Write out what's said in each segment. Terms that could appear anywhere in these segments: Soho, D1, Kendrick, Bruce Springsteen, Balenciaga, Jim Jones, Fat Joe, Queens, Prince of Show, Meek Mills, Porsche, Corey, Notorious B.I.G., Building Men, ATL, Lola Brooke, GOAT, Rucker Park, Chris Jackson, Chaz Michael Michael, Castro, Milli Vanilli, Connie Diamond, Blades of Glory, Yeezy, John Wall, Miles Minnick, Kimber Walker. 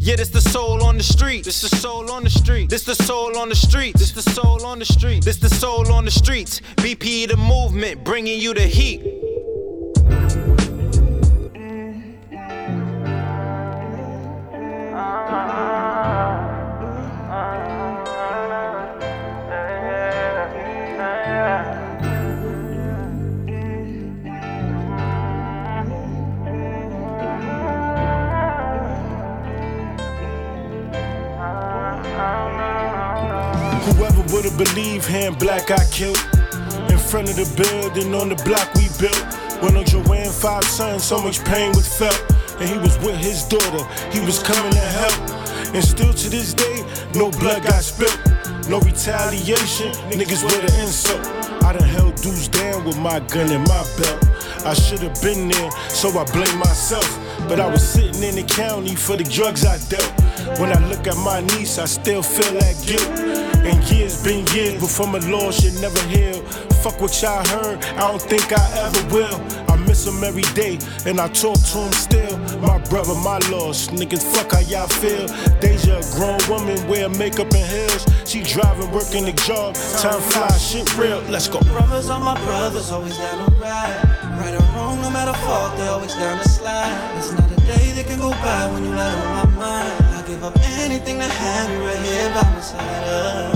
Yeah, this the soul on the street. This the soul on the street. This the soul on the street. This the soul on the street. This the soul on the streets. BPE the movement, bringing you the heat. Whoever would've believed him, black I killed. In front of the building on the block we built. One on Joanne, five sons, so much pain was felt. And he was with his daughter, he was coming to help. And still to this day, no blood got spilt. No retaliation, niggas with an insult. I done held dudes down with my gun in my belt. I should've been there, so I blame myself. But I was sitting in the county for the drugs I dealt. When I look at my niece, I still feel that guilt. And years been years, but from a loss you never heal. Fuck what y'all heard, I don't think I ever will. I miss him every day, and I talk to him still. My brother, my loss, niggas, fuck how y'all feel. Deja, a grown woman, wear makeup and heels. She driving, working the job, time flies, shit real, let's go. Brothers are my brothers, always down to ride. Right or wrong, no matter fault, they always down to slide. It's not a day that can go by when you light on my mind. Give up anything to have you right here by my side.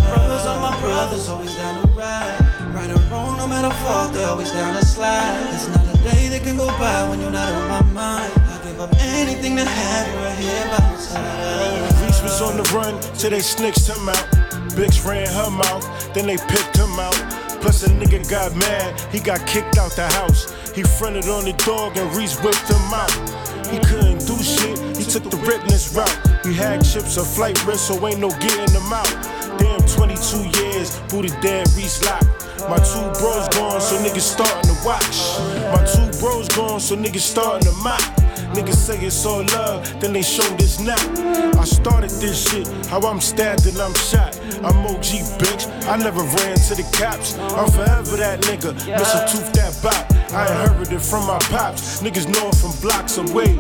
Brothers are my brothers, always down to ride. Right or wrong, no matter fault, they always down to slide. It's not a day that can go by when you're not on my mind. I give up anything to have you right here by my side. Reese was on the run till they snitched him out. Bix ran her mouth, then they picked him out. Plus a nigga got mad, he got kicked out the house. He fronted on the dog and Reese whipped him out. He couldn't do shit, he took the ripness route. We had chips or flight risks, so ain't no getting them out. Damn, 22 years, booty dead, Reese locked. My two bros gone, so niggas starting to watch. My two bros gone, so niggas starting to mock. Niggas say it's all love, then they show this now. I started this shit, how I'm stabbed and I'm shot. I'm OG, bitch, I never ran to the cops. I'm forever that nigga, miss a tooth that bop. I inherited from my pops, niggas know it from blocks away.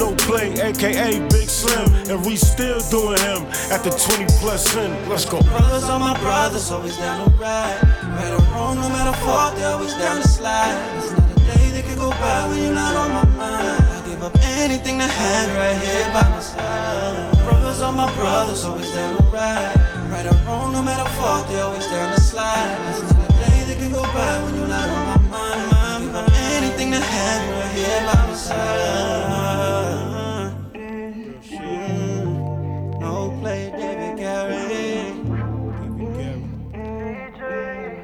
No play, aka Big Slim, and we still doing him after 20 plus in. Let's go. Brothers are my brothers, always down to ride. Right or wrong, no matter fault, they always down to slide. It's not a day that can go by when you're not on my mind. I give up anything to have you right here by my side. Brothers are my brothers, always down to ride. Right or wrong, no matter fault, they always down to slide. It's not a day that can go by when you're not on my mind. Anything to have you right here by my side. No play, David Gary. David Gary.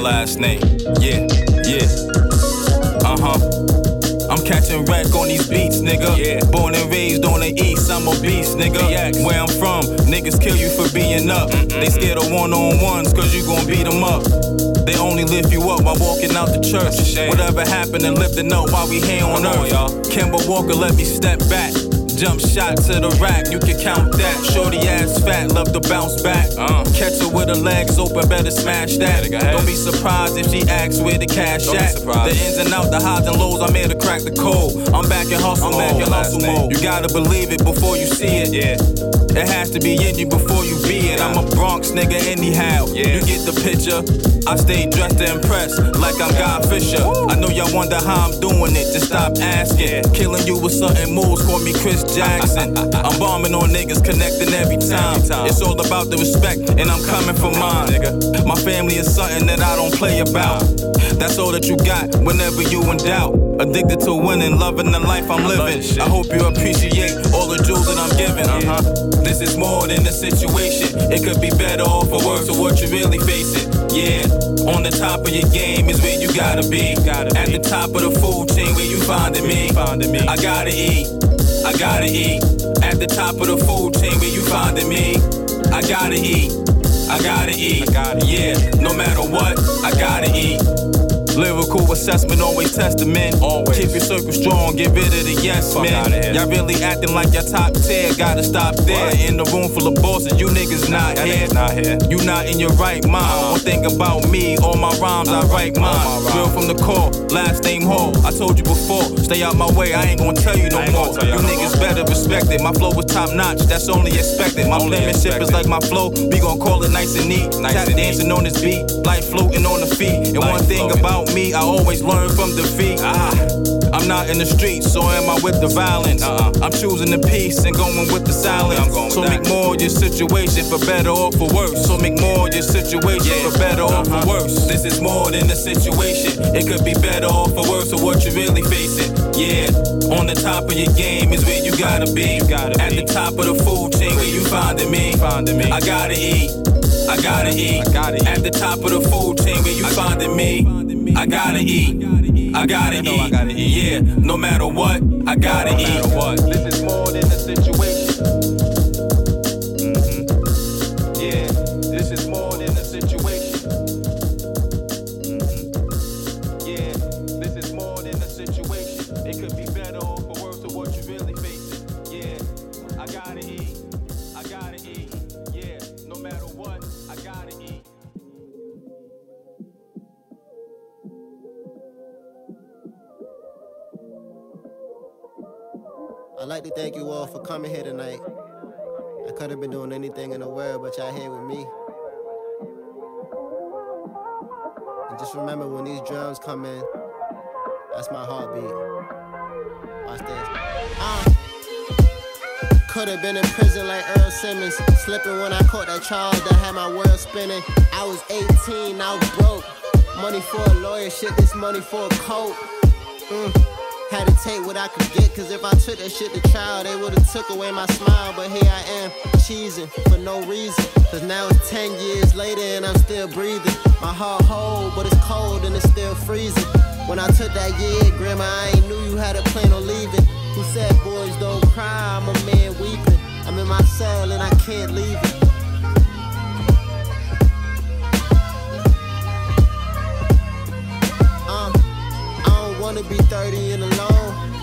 Last name, I'm catching wreck on these beats, nigga. Yeah. Born and raised on the east, I'm obese, nigga. BX. Where I'm from, niggas kill you for being up. They scared of one-on-ones, cause you gon' beat them up. They only lift you up by walking out the church. Whatever happened and lifting up while we here on earth. Kimber Walker let me step back. Jump shot to the rack, you can count that. Shorty ass fat, love to bounce back. Catch her with her legs open, better smash that. Don't be surprised if she asks where the cash at. The ins and out, the highs and lows, I'm here to crack the code. I'm back in hustle mode. You gotta believe it before you see it. It has to be in you before you be it. I'm a Bronx nigga anyhow. You get the picture. I stay dressed to impress, like I'm Guy Fisher. I know y'all wonder how I'm doing it, just stop asking. Killing you with something moves, call me Chris Jackson. I'm bombing on niggas, connecting every time. It's all about the respect, and I'm coming for mine, nigga. My family is something that I don't play about. That's all that you got whenever you in doubt. Addicted to winning, loving the life I'm living. I hope you appreciate all the jewels that I'm giving. This is more than a situation. It could be better off or worse of what you really facing. On the top of your game is where you gotta be. At the top of the food chain where you finding me. I gotta eat, I gotta eat. At the top of the food chain where you finding me. I gotta eat, I gotta eat. No matter what, I gotta eat. Lyrical assessment, always testament. Always. Keep your circle strong, get rid of the yes men. Y'all really acting like y'all top tier, gotta stop there. What? In the room full of bosses, you niggas not here. You not in your right mind. One thing about me, all my rhymes, I write mine. Girl from the core, last name Hov. I told you before, stay out my way, I ain't gonna tell you no more. You niggas better respect it. My flow is top notch, that's only expected. My penmanship is like my flow, we gon' call it nice and neat. Tap dancing on this beat, like floating on the feet. And one thing about me, I always learn from defeat. I'm not in the streets, so am I with the violence? I'm choosing the peace and going with the silence. So make more your situation for better or for worse. So make more your situation for better or for worse. This is more than a situation. It could be better or for worse of what you really facing. On the top of your game is where you gotta be. At the top of the food chain where you finding me. I gotta eat. I gotta eat. At the top of the food chain where you finding me. I gotta eat, I gotta eat, no matter what, I gotta eat. This is more than a situation. This is more than a situation. This is more than a situation. It could be better or for worse of what you really facing. I gotta eat, I gotta eat, no matter what, I gotta eat. I'd like to thank you all for coming here tonight. I could have been doing anything in the world, but y'all here with me. And just remember, when these drums come in, that's my heartbeat. Watch this. Could have been in prison like Earl Simmons, slipping when I caught that charge that had my world spinning. I was 18, I was broke. Money for a lawyer, shit, this money for a coat. Had to take what I could get, cause if I took that shit to trial, they would've took away my smile. But here I am, cheesing for no reason, cause now it's 10 years later and I'm still breathing. My heart whole, but it's cold and it's still freezing. When I took that year, grandma, I ain't knew you had a plan on leaving. Who said boys don't cry, I'm a man weeping. I'm in my cell and I can't leave it. I wanna be 30 and alone,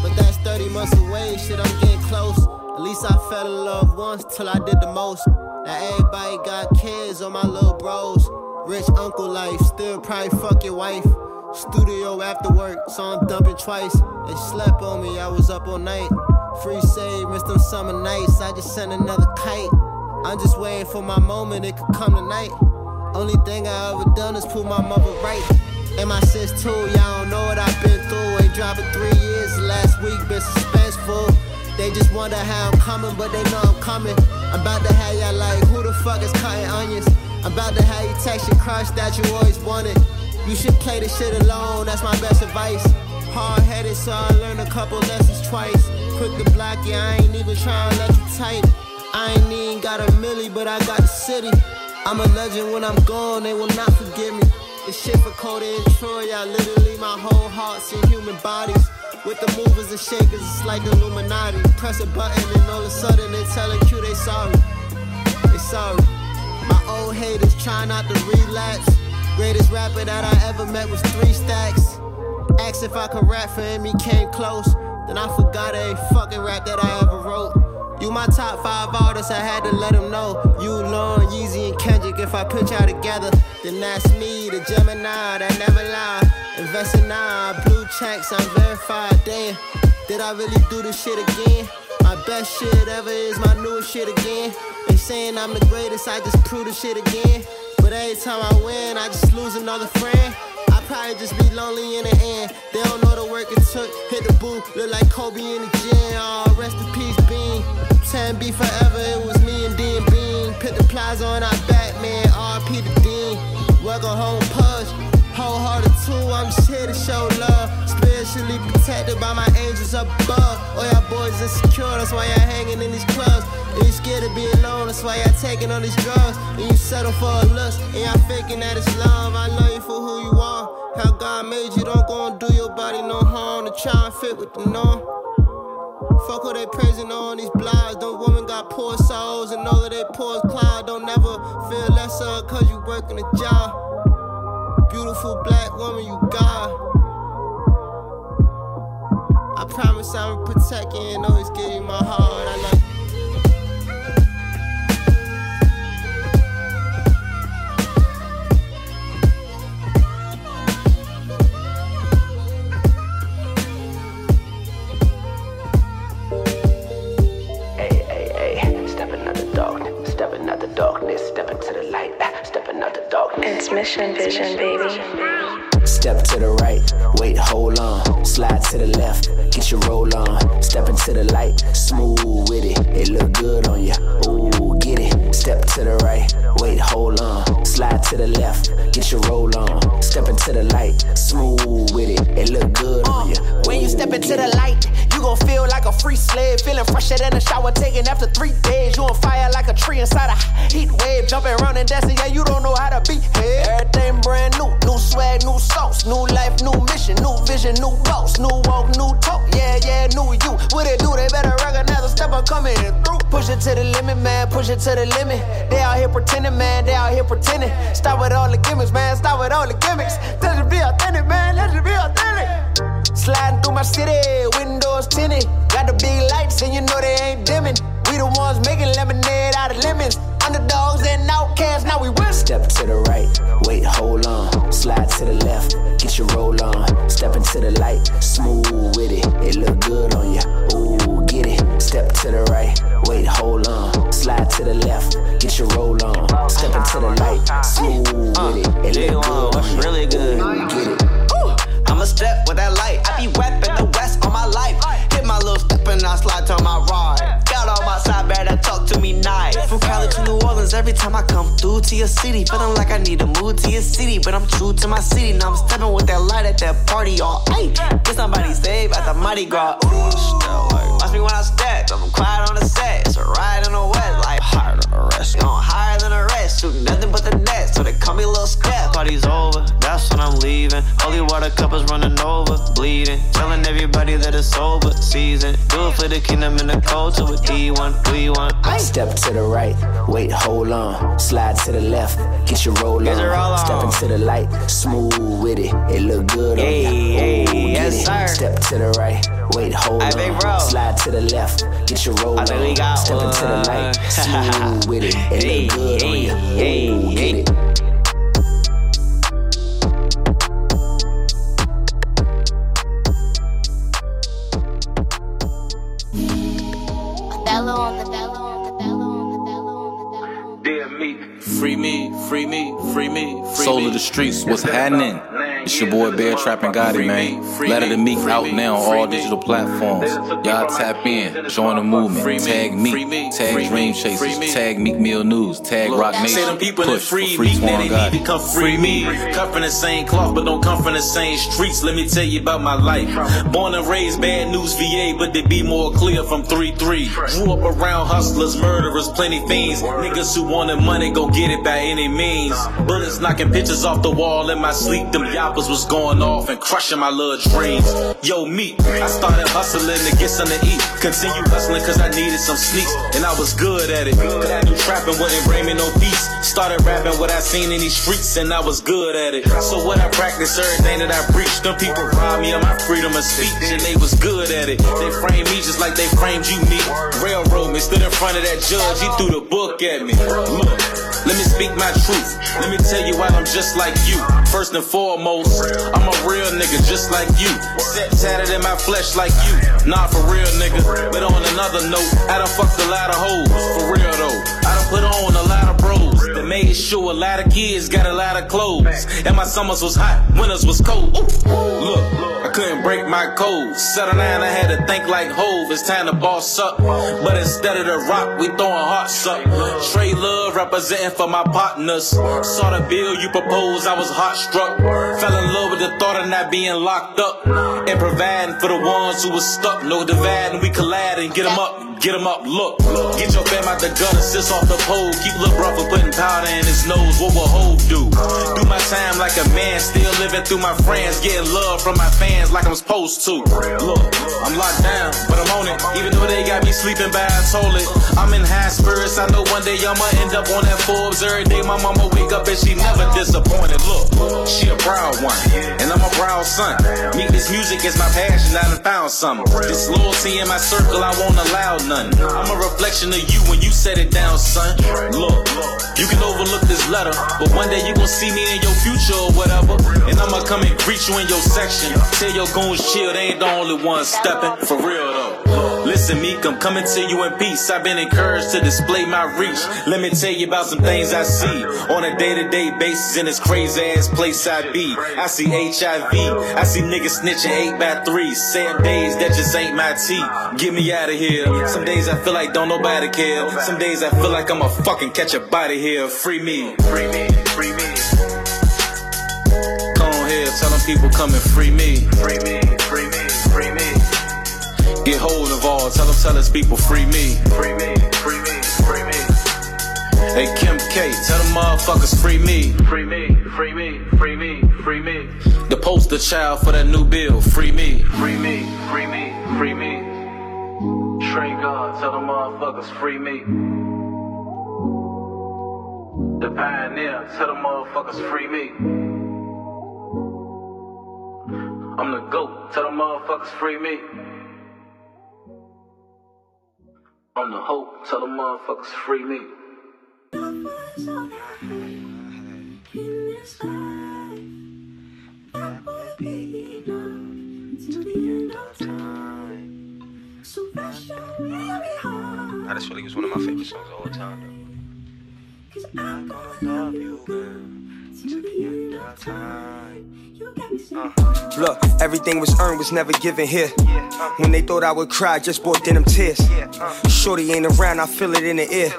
but that's 30 months away, shit, I'm getting close. At least I fell in love once till I did the most. Now everybody got kids on my little bros. Rich uncle life, still probably fuck your wife. Studio after work, so I'm dumping twice. They slept on me, I was up all night. Free save, missed them summer nights, I just sent another kite. I'm just waiting for my moment, it could come tonight. Only thing I ever done is prove my mother right. And my sis too, y'all don't know what I've been through. Ain't dropping 3 years, last week been suspenseful. They just wonder how I'm coming, but they know I'm coming. I'm about to have y'all like, who the fuck is cutting onions? I'm about to have you text your crush that you always wanted. You should play this shit alone, that's my best advice. Hard-headed, so I learned a couple lessons twice. Quick to block you, I ain't even trying to let you type. I ain't even got a milli, but I got the city. I'm a legend when I'm gone, they will not forgive me. This shit for Cody and Troy, I literally my whole heart's in human bodies. With the movers and shakers, it's like Illuminati. Press a button and all of a sudden they telling you they sorry. They sorry. My old haters try not to relapse. Greatest rapper that I ever met was Three Stacks. Asked if I could rap for him, he came close. Then I forgot a fucking rap that I ever wrote. You my top five artists, I had to let them know. You, Loon, Yeezy, and Kendrick, if I put y'all together, then that's me, the Gemini, that never lie. Investing now, blue checks, I'm verified. Damn, did I really do this shit again? My best shit ever is my newest shit again. They saying I'm the greatest, I just prove this shit again. But every time I win, I just lose another friend. I probably just be lonely in the end. They don't know the work it took. Hit the booth, look like Kobe in the gym. Oh, rest in peace, Bean. 10B forever, it was me and Dean Bean. Put the plaza on our back, man. R.P. to Dean. Welcome home, Pudge. Wholehearted too, I'm just here to show love. Spiritually protected by my angels up above. All y'all boys insecure, that's why y'all hanging in these clubs. And you scared to be alone, that's why y'all taking all these drugs. And you settle for a lust, and y'all faking that it's love. I love you for who you are. How God made you, don't go and do your body no harm. To try and fit with the norm. Fuck all they praising on these blogs. Them women got poor souls, and all of they poor is cloud. Don't never feel lesser, cause you working a job. Beautiful black woman, you God. I promise I will protect you and always give you my heart. I love you. Mission vision, baby. Step to the right, wait, hold on. Slide to the left, get your roll on. Step into the light, smooth with it. It look good on ya, ooh, get it. Step to the right, wait, hold on. Slide to the left, get your roll on. Step into the light, smooth with it. It look good on ya. When you step into the light, you gon' feel like a free slave. Feeling fresher than a shower taken after 3 days. You on fire like a tree inside a heat wave. Jumping around and dancing, yeah, you don't know how to behave. Everything brand new, new swag, new sauce. New life, new mission, new vision, new boss. New walk, new talk, yeah, yeah, new you. What it do, they better recognize a step I'm coming through. Push it to the limit, man, push it to the limit. They out here pretending, man, they out here pretending. Stop with all the gimmicks, man, stop with all the gimmicks. Let it be authentic, man, let it be authentic. Sliding through my city, windows tinted. Got the big lights and you know they ain't dimming. We the ones making lemonade out of lemons. Underdogs and outcasts, now we win. Step to the right, wait, hold on. Slide to the left, get your roll on. Step into the light, smooth with it. It look good on ya, ooh, get it. Step to the right, wait, hold on. Slide to the left, get your roll on. Step into the light, smooth with it. It look good on ya, really good. Ooh, get it. I'ma step with that light. I be reppin' the West all my life. Hit my little step and I slide to my ride. Got all my side bear that talk to me nice. From Cali to New Orleans, every time I come through to your city. Feeling like I need to move to your city, but I'm true to my city. Now I'm stepping with that light at that party, all right. Get somebody saved at the Mardi Gras. Watch me when I step, I'm quiet on the set. It's a ride in the West, like higher than the rest. Going higher than the rest, shoot nothing but the net. So they call me Lil Step. Party's over, that's when I'm leaving. Holy water cup is running over, bleeding. Telling everybody that it's over, season. Do it for the kingdom and the culture with D1, we want. Step to the right, wait, hold on. Slide to the left, get your roll on. Step into the light, smooth with it. It look good on ya, ooh, yes, get it. Sir. Step to the right, wait, hold on. Slide to the left, get your roll on. Step into the light, smooth with it. It look good on ya, ooh, get it. Free me. Soul of the streets, what's happening? It's your boy Bear Trappin' Gotti, man. Letter to Meek out now on all digital platforms. Y'all tap in, join the movement. Tag Meek, tag Dream Chasers, tag Meek Meal News, tag Rock Nation. Push for Free Swan God. Free me. Come from the same cloth, but don't come from the same streets. Let me tell you about my life. Born and raised, bad news VA, but they be more clear from 3-3. Grew up around hustlers, murderers, plenty fiends. Niggas who wanted money, go get it by any means. Bullets knocking pictures off the wall in my sleep. Them y'all poppers was going off and crushing my little dreams. Yo, me, I started hustling to get something to eat. Continue hustling cause I needed some sneaks, and I was good at it. Cause I knew trapping wouldn't bring me no peace. Started rapping what I seen in these streets, and I was good at it. So what I practiced, everything that I preached, them people robbed me of my freedom of speech, and they was good at it. They framed me just like they framed you, me. Railroad me, stood in front of that judge, he threw the book at me. Look, let me speak my truth. Let me tell you why I'm just like you. First and foremost, I'm a real nigga just like you. Set tatted in my flesh like you. Nah, for real nigga. But on another note, I done fucked a lot of hoes. For real though, I done put on a lot of bros. That made sure a lot of kids got a lot of clothes. And my summers was hot, winters was cold. Ooh. Look, I couldn't break my code. 79, I had to think like Hov. It's time to boss up. But instead of the rock, we throwing hearts up. Trey Love representing for my partners. Saw the bill you proposed, I was heart struck. Fell in love with the thought of not being locked up. And providing for the ones who was stuck. No dividing, we collide and get them up. Get them up, look. Get your fam out the gutter, sis off the pole. Keep little bro for putting powder in his nose. What will Hov do? Do my time like a man. Still living through my friends. Getting love from my fans like I'm supposed to. Look, I'm locked down, but I'm on it. Even though they got me sleeping by a toilet. I'm in high spirits. I know one day I'ma end up on that Forbes. Every day my mama wake up and she never disappointed. Look, she a proud one, and I'm a proud son. Meet this music is my passion. I done found something. This loyalty in my circle, I won't allow nothing. I'm a reflection of you when you set it down, son. Look, you can overlook this letter, but one day you gon' see me in your future or whatever. And I'ma come and greet you in your section. Tell your goons chill, they ain't the only ones stepping. For real though. Listen, Meek, I'm coming to you in peace. I've been encouraged to display my reach. Let me tell you about some things I see on a day-to-day basis in this crazy-ass place I be. I see HIV, I see niggas snitching 8x3. Sad days, that just ain't my tea. Get me out of here. Some days I feel like don't nobody care. Some days I feel like I'ma fucking catch a body here. Free me, free me, free me. Come on here, tell them people come and free me. Free me, free me, free me. Get hold of all, tell us people free me. Free me, free me, free me. Hey Kim K, tell them motherfuckers free me. Free me, free me, free me, free me. The poster child for that new bill, free me. Free me, free me, free me. Trey God, tell them motherfuckers free me. The Pioneer, tell them motherfuckers free me. I'm the GOAT, tell them motherfuckers free me. I'm the Hope, tell them motherfuckers free me. Nah, this really was one of my favorite songs of all time, though. Cause I'm gonna love you, girl, to the end of time. You got me singing. Look, everything was earned, was never given here. When they thought I would cry, just bought denim tears. Shorty ain't around, I feel it in the ear.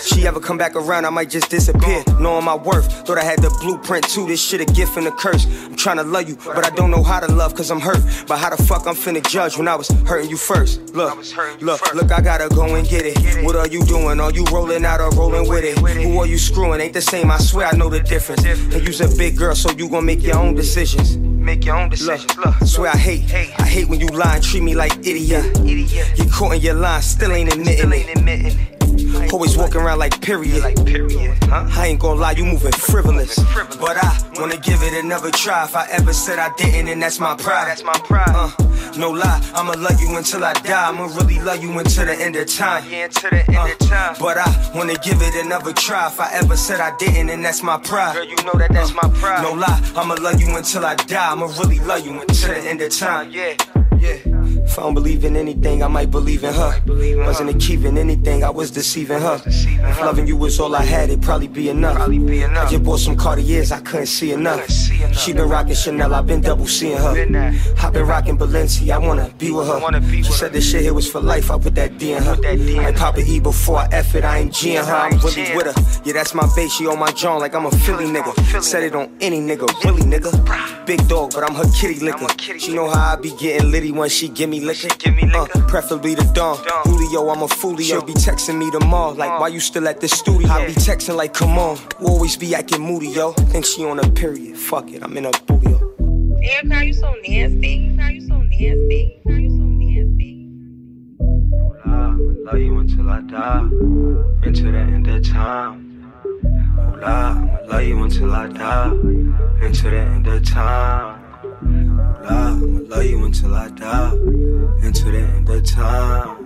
She ever come back around, I might just disappear. Knowing my worth, thought I had the blueprint too. This shit a gift and a curse. I'm tryna love you, but I don't know how to love cause I'm hurt. But how the fuck I'm finna judge when I was hurting you first? Look, I gotta go and get it. What are you doing? Are you rolling out or rolling with it? Who are you screwing? Ain't the same, I swear I know the difference. And you's a big girl, so you gon' make your own decisions. Make your own decisions. Look, swear I hate when you lie and treat me like idiot. You caught in your line, still ain't admitting it. Always walking around like period. I ain't gonna lie, you moving frivolous. But I wanna give it another try. If I ever said I didn't, and that's my pride. No lie, I'ma love you until I die. I'ma really love you until the end of time. But I wanna give it another try. If I ever said I didn't, and that's my pride. Girl, you know that that's my pride. No lie, I'ma love you until I die. I'ma really love you until the end of time. If I don't believe in anything, I might believe in her. Wasn't achieving anything, I was deceiving her. If loving you was all I had, it'd probably be enough. I just bought some Cartiers, I couldn't see enough. She been rocking Chanel, I been double seeing her. I been rocking Balenci, I wanna be with her. She said this shit here was for life, I put that D in her. I ain't Papa E before I F it, I ain't G in her, I'm really with her. Yeah, that's my babe, she on my John like I'm a Philly nigga. Said it on any nigga, really nigga. Big dog, but I'm her kitty licker. She know how I be getting litty when she give me liquor. Preferably the Don. Julio, I'm a foolio. She'll be texting me tomorrow, like why you still at the studio? I'll be texting like come on, we'll always be acting moody, yo. Think she on a period, fuck it, I'm in a booty, yo. Erica, you so nasty. Don't lie, I'ma love you until I die, until the end of time. Don't lie, I'ma love you until I die, until the end of time. Don't lie, I'ma love you until I die, until the end of time.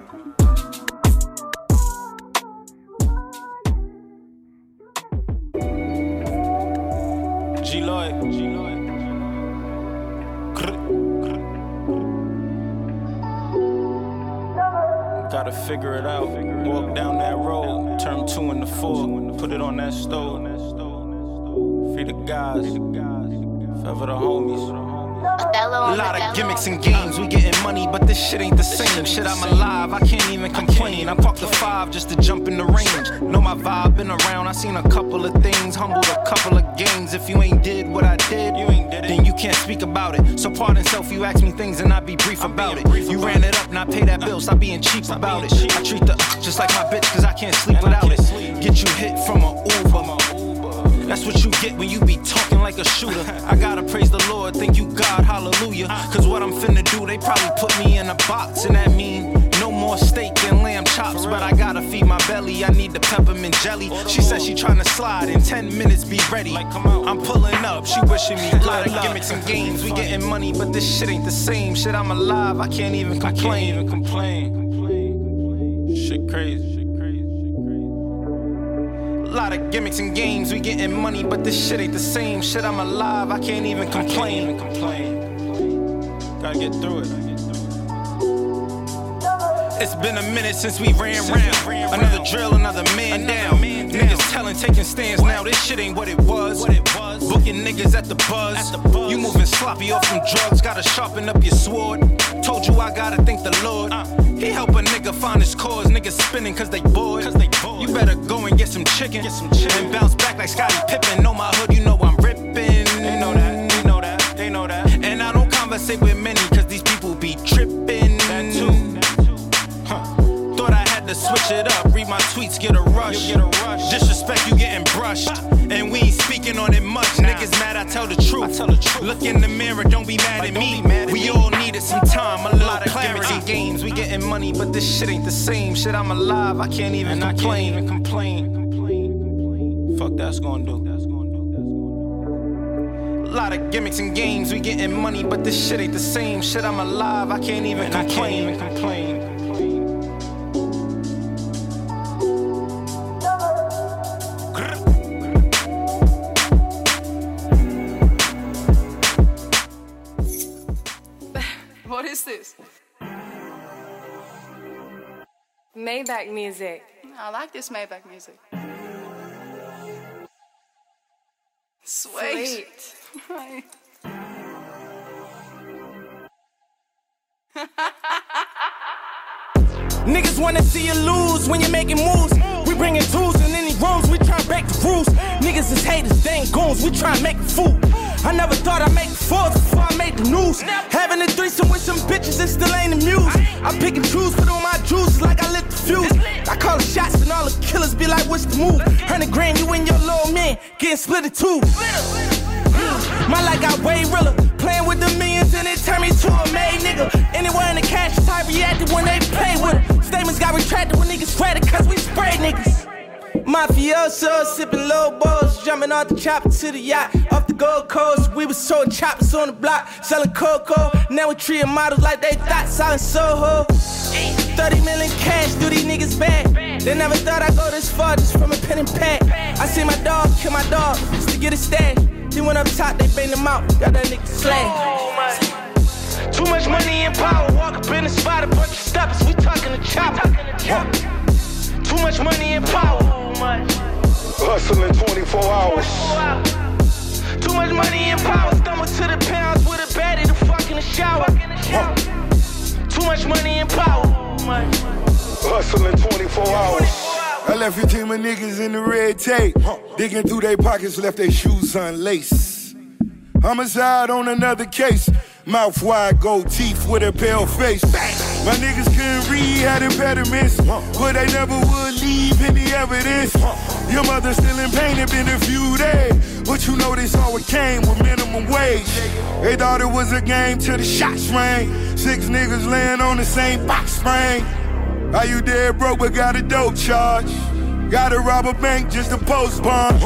G Lloyd, G Lloyd. Gotta figure it out. Walk down that road, turn 2 into 4, put it on that stove. Free the guys, forever the homies. A lot of gimmicks and games, we getting money, but this shit ain't the same. Shit, I'm alive, I can't even complain. I parked the 5 just to jump in the range. Know my vibe, been around, I seen a couple of things, humbled a couple of games. If you ain't did what I did, then you can't speak about it. So pardon self, you ask me things and I be brief about it. You ran it up, now pay that bill, stop being cheap about it. I treat the just like my bitch, cause I can't sleep without it. Get you hit from an Uber. That's what you get when you be talking like a shooter. I gotta praise the Lord, thank you God, hallelujah. Cause what I'm finna do, they probably put me in a box. And that mean no more steak and lamb chops. But I gotta feed my belly, I need the peppermint jelly. She said she tryna slide, in 10 minutes be ready. I'm pulling up, she wishing me good luck. Gimmicks and games, we getting money, but this shit ain't the same. Shit, I'm alive, I can't even complain. Shit crazy. A lot of gimmicks and games, we getting money, but this shit ain't the same. Shit, I'm alive, I can't even complain. Gotta get through it. It's been a minute since we ran round. Another drill, another man down. Niggas telling, taking stands now, this shit ain't what it was. Booking niggas at the buzz. You moving sloppy off some drugs, gotta sharpen up your sword. Told you I gotta thank the Lord. He help a nigga find his cause, niggas spinning cause they bored. You better go and get some chicken, and bounce back like Scottie Pippen. On my hood, you know I'm ripping. They know that, they know that, they know that. And I don't conversate with many, cause these people be tripping. Thought I had to switch it up, read my tweets, get a rush. Disrespect, you getting brushed, and we ain't speaking on it much. Niggas mad, I tell the truth. Look in the mirror, don't be mad at me. We all needed some time, a lot of clarity. Games, we getting money, but this shit ain't the same. Shit, I'm alive, I can't even complain. Fuck, that's gonna do. A lot of gimmicks and games, we getting money, but this shit ain't the same. Shit, I'm alive, I can't even complain. What is this? Maybach music. I like this Maybach music. Sweet. Right. Niggas wanna see you lose when you're making moves. We bringing tools in any rooms, we tryna break the rules. Niggas is haters, they ain't goons, we tryna make the fool. I never thought I'd make fools before I made the news. Having a threesome with some bitches, it still ain't the muse. I pick and choose, put on my juices like I lit the fuse. I call the shots and all the killers be like, what's the move? 100 grand, you and your little man getting split in two. My life got way realer, playing with the millions and it turned me to a made nigga. Anywhere in the cash, I reacted when they play with it. Statements got retracted when niggas ratted cause we spray niggas. Mafioso, sipping low balls, jumping off the chopper to the yacht. Off the Gold Coast, we was sold choppers on the block, selling cocoa. Now we treating models like they thought, selling Soho. 30 million cash, do these niggas bad. They never thought I'd go this far just from a pen and pad. I see my dog kill my dog just to get a stash. He went up top, they banged him out, got that nigga slayed. Too much money and power, walk up in the spot, a bunch of stoppers, we talking to chopper. Too much money and power. Hustling 24 hours. Too much money and power. Stumble to the pounds with a baddie to fuck in the shower. Too much money and power. Hustling 24 hours. I left 15 of niggas in the red tape. Digging through their pockets, left their shoes unlaced. Homicide on another case. Mouth wide, gold teeth with a pale face. Bang. My niggas couldn't read, had impediments, but they never would leave any evidence. Your mother still in pain, it been a few days, but you know this always came with minimum wage. They thought it was a game till the shots rang. Six niggas laying on the same box spring. Are you dead broke but got a dope charge? Gotta rob a bank just to post bond.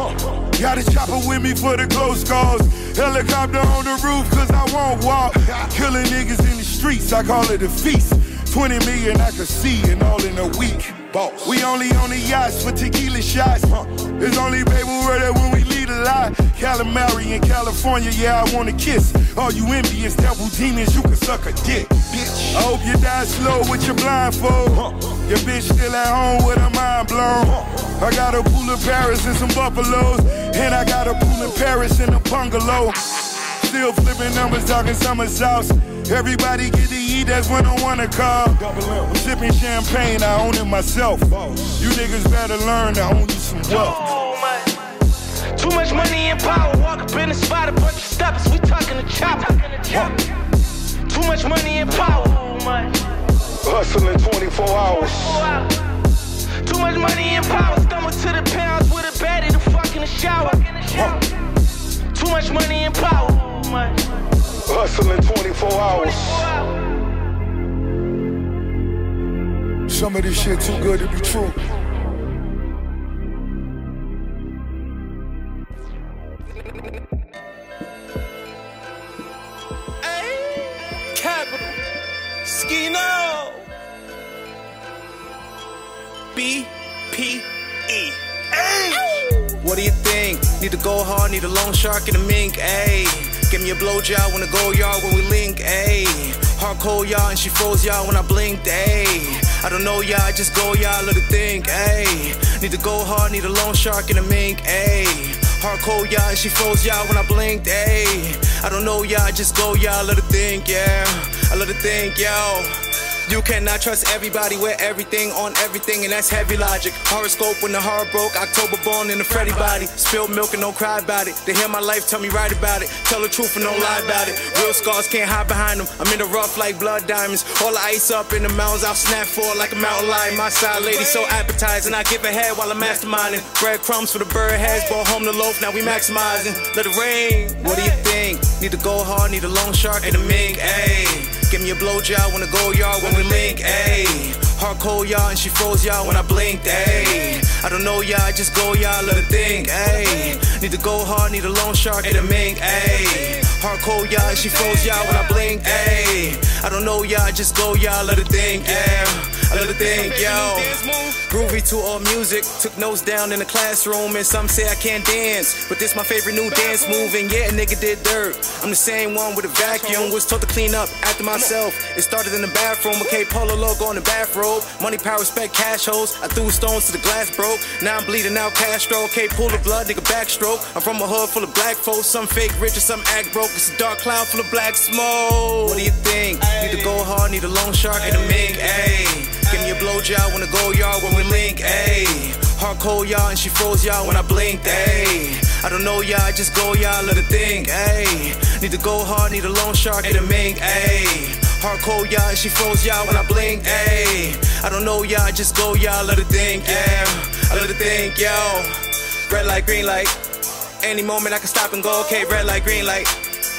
Got a chopper with me for the close calls. Helicopter on the roof cause I won't walk. Killing niggas in the streets, I call it a feast. 20 million I could see and all in a week. Boss. We only on the yachts for tequila shots. It's only baby word that when we lead a lie. Calamari in California, yeah, I wanna kiss. All you envious devil demons, you can suck a dick. Bitch. I hope you die slow with your blindfold. Your bitch still at home with her mind blown. I got a pool in Paris and some buffaloes. And I got a pool in Paris and a bungalow. Still flipping numbers, talking summer sauce. Everybody get to eat, that's when I wanna call. I'm sipping champagne, I own it myself. You niggas better learn to own you some wealth. Oh, my. Too much money and power, walk up in the spot, a bunch of stoppers, we talking to chopper. Too much money and power. Oh, my. Hustling 24 hours. Too much money and power, stomach to the pounds with a baddie to fuck in the shower. Too much money and power. Oh, my. Hustling 24 hours. Some of this shit too good to be true. Hey, Capital Skino BPE. Hey, what do you think? Need to go hard, need a long shark and a mink. Hey. Give me a blowjob when I go yard when we link, ayy. Hard cold y'all and she froze y'all when I blinked, ayy. I don't know y'all, I just go y'all, let her think, ayy. Need to go hard, need a lone shark and a mink, ayy. Hard cold y'all and she froze y'all when I blinked, ayy. I don't know y'all, I just go y'all, let her think, yeah. I let her think, yo. You cannot trust everybody with everything on everything, and that's heavy logic. Horoscope when the heart broke, October born in the Freddy body. Spilled milk and don't cry about it. They hear my life, tell me right about it. Tell the truth and don't lie about it. Real scars can't hide behind them. I'm in the rough like blood diamonds. All the ice up in the mountains, I'll snap for like a mountain lion. My side lady so appetizing, I give a head while I'm masterminding. Breadcrumbs for the bird heads, brought home the loaf, now we maximizing. Let it rain, what do you think? Need to go hard, need a long shark and a mink, ayy. Give me a blowjob when I go yard when we link, ayy. Hard cold y'all and she froze y'all when I blinked, ayy. I don't know y'all, I just go y'all, let her think, ayy. Need to go hard, need a lone shark and a mink, ayy. Hard cold y'all and she froze y'all when I blinked, ayy. I don't know y'all, I just go y'all, let her think, yeah. I let her think, yo. Groovy to all music, took notes down in the classroom, and some say I can't dance, but this my favorite new dance move, and yeah, a nigga did dirt. I'm the same one with a vacuum, was taught to clean up after my myself. It started in the bathroom with K Polo logo on the bathrobe. Money, power, respect, cash holes. I threw stones to the glass broke. Now I'm bleeding out Castro. K pool of blood, nigga backstroke. I'm from a hood full of black folks. Some fake rich and some act broke. It's a dark cloud full of black smoke. What do you think? Need to go hard, need a lone shark and a mink, ayy. Give me a blowjob when I go yard when we link, ayy. Hard cold y'all and she froze y'all when I blinked, ayy. I don't know y'all, I just go y'all, let her think, ayy. Need to go hard, need a lone shark and a mink, ayy. Hard cold y'all and she froze y'all when I blinked, ayy. I don't know y'all, I just go y'all, let her think, yeah. I let her think, yo. Red light, green light. Any moment I can stop and go, okay, red light, green light.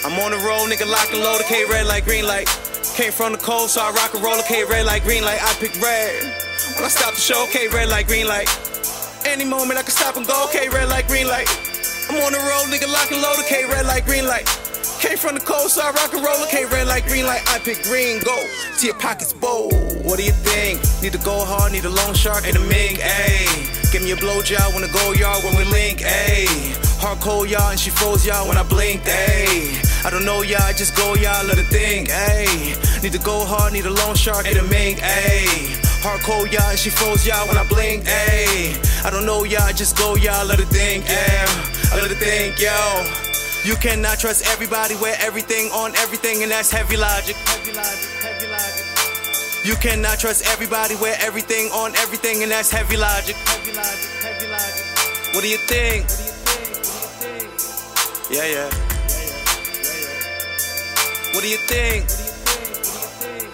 I'm on the road, nigga, lock and load, okay, red light, green light. Came from the cold, so I rock and roll, okay, red light, green light. I pick red when I stop the show, okay, red light, green light. Any moment I can stop and go, okay, red light, green light. I'm on the road, nigga, lock and load, okay, red light, green light. Came from the cold, so I rock and roll, okay, red light, green light. I pick green, go to your pockets, bowl. What do you think? Need to go hard, need a lone shark and a mink, ayy. Give me a blowjob when I go yard when we link, ayy. Hard cold y'all and she froze y'all when I blinked, ayy. I don't know y'all, I just go y'all, let her think, ayy. Need to go hard, need a lone shark and a mink, ayy. Hard cold y'all and she froze y'all when I blinked, ayy. I don't know y'all, I just go y'all, let her think, yeah. I let her think, yo. You cannot trust everybody with everything on everything, and that's heavy logic. Heavy logic, heavy logic. You cannot trust everybody with everything on everything, and that's heavy logic. Heavy logic, heavy logic. What do you think? What do you think? What do you think? Yeah, yeah. Yeah, yeah. Yeah, yeah. What do you think? What do you think? What do you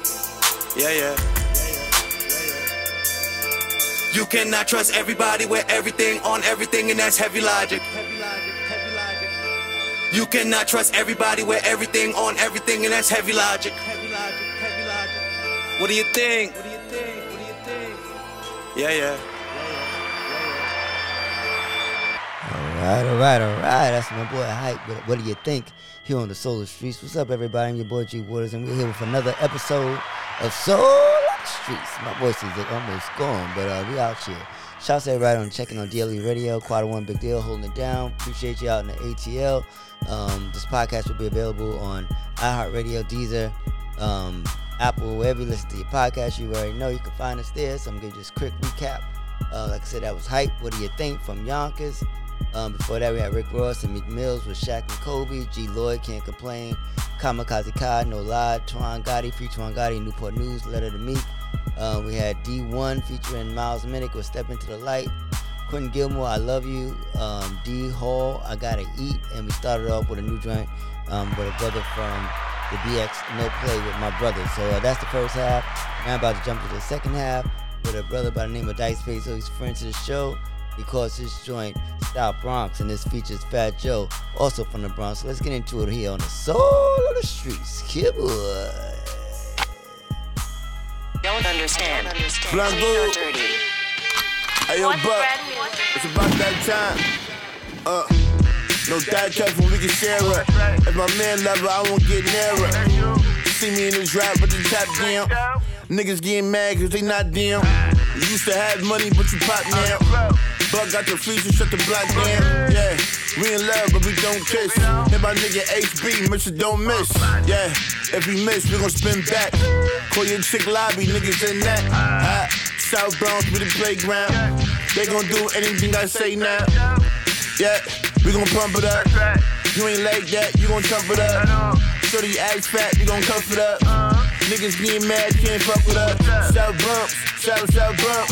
think? Yeah, yeah. You cannot trust everybody with everything on everything, and that's heavy logic. You cannot trust everybody with everything on everything, and that's heavy logic. What do you think? Yeah, yeah. All right. That's my boy Hype. But what do you think? Here on the Solar Streets. What's up, everybody? I'm your boy G Waters, and we're here with another episode of Solar Streets. My voice is almost gone, but we out here. Shouts to everybody on checking on DLE Radio, Quad One, Big Deal, holding it down. Appreciate you out in the ATL. This podcast will be available on iHeartRadio, Deezer, Apple, wherever you listen to your podcast. You already know you can find us there. So I'm gonna give you just a quick recap. Like I said, that was Hype. What do you think? From Yonkers. Before that, we had Rick Ross and Meek Mills with Shaq and Kobe. G Lloyd, Can't Complain. Kamikaze Kai, No Lie. Taran Gotti, Free Taran Gotti, Newport News, Letter to Meek. We had D1 featuring Miles Minnick with Step Into the Light. Quentin Gilmore, I Love You. D Hall, I Gotta Eat. And we started off with a new joint with a brother from the BX, No Play with My Brother. So that's the first half. Now I'm about to jump to the second half with a brother by the name of Dice Face. So he's friend to the show. He calls his joint South Bronx, and this features Fat Joe, also from the Bronx. So let's get into it here on the Soul of the Streets. Kibble. Don't understand. Black Boo. Hey, yo, Buck. It's about that time. No die tracks when we can share it. If my man love her, I won't get near her. You see me in the drop with the top down. Niggas getting mad cause they not down. You used to have money, but you pop now. Buck got the fleece and shut the block down. Yeah, we in love, but we don't kiss. Hit my nigga HB, make sure don't miss. Yeah, if we miss, we gon' spin back. Call your chick lobby, niggas in that. South Bronx with the playground. They gon' do anything I say now. Yeah, we gon' pump it up. You ain't like that, you gon' chump it up. So the ass fat, you gon' comfort up. Niggas getting mad, can't fuck with us. South Bronx, South Bronx,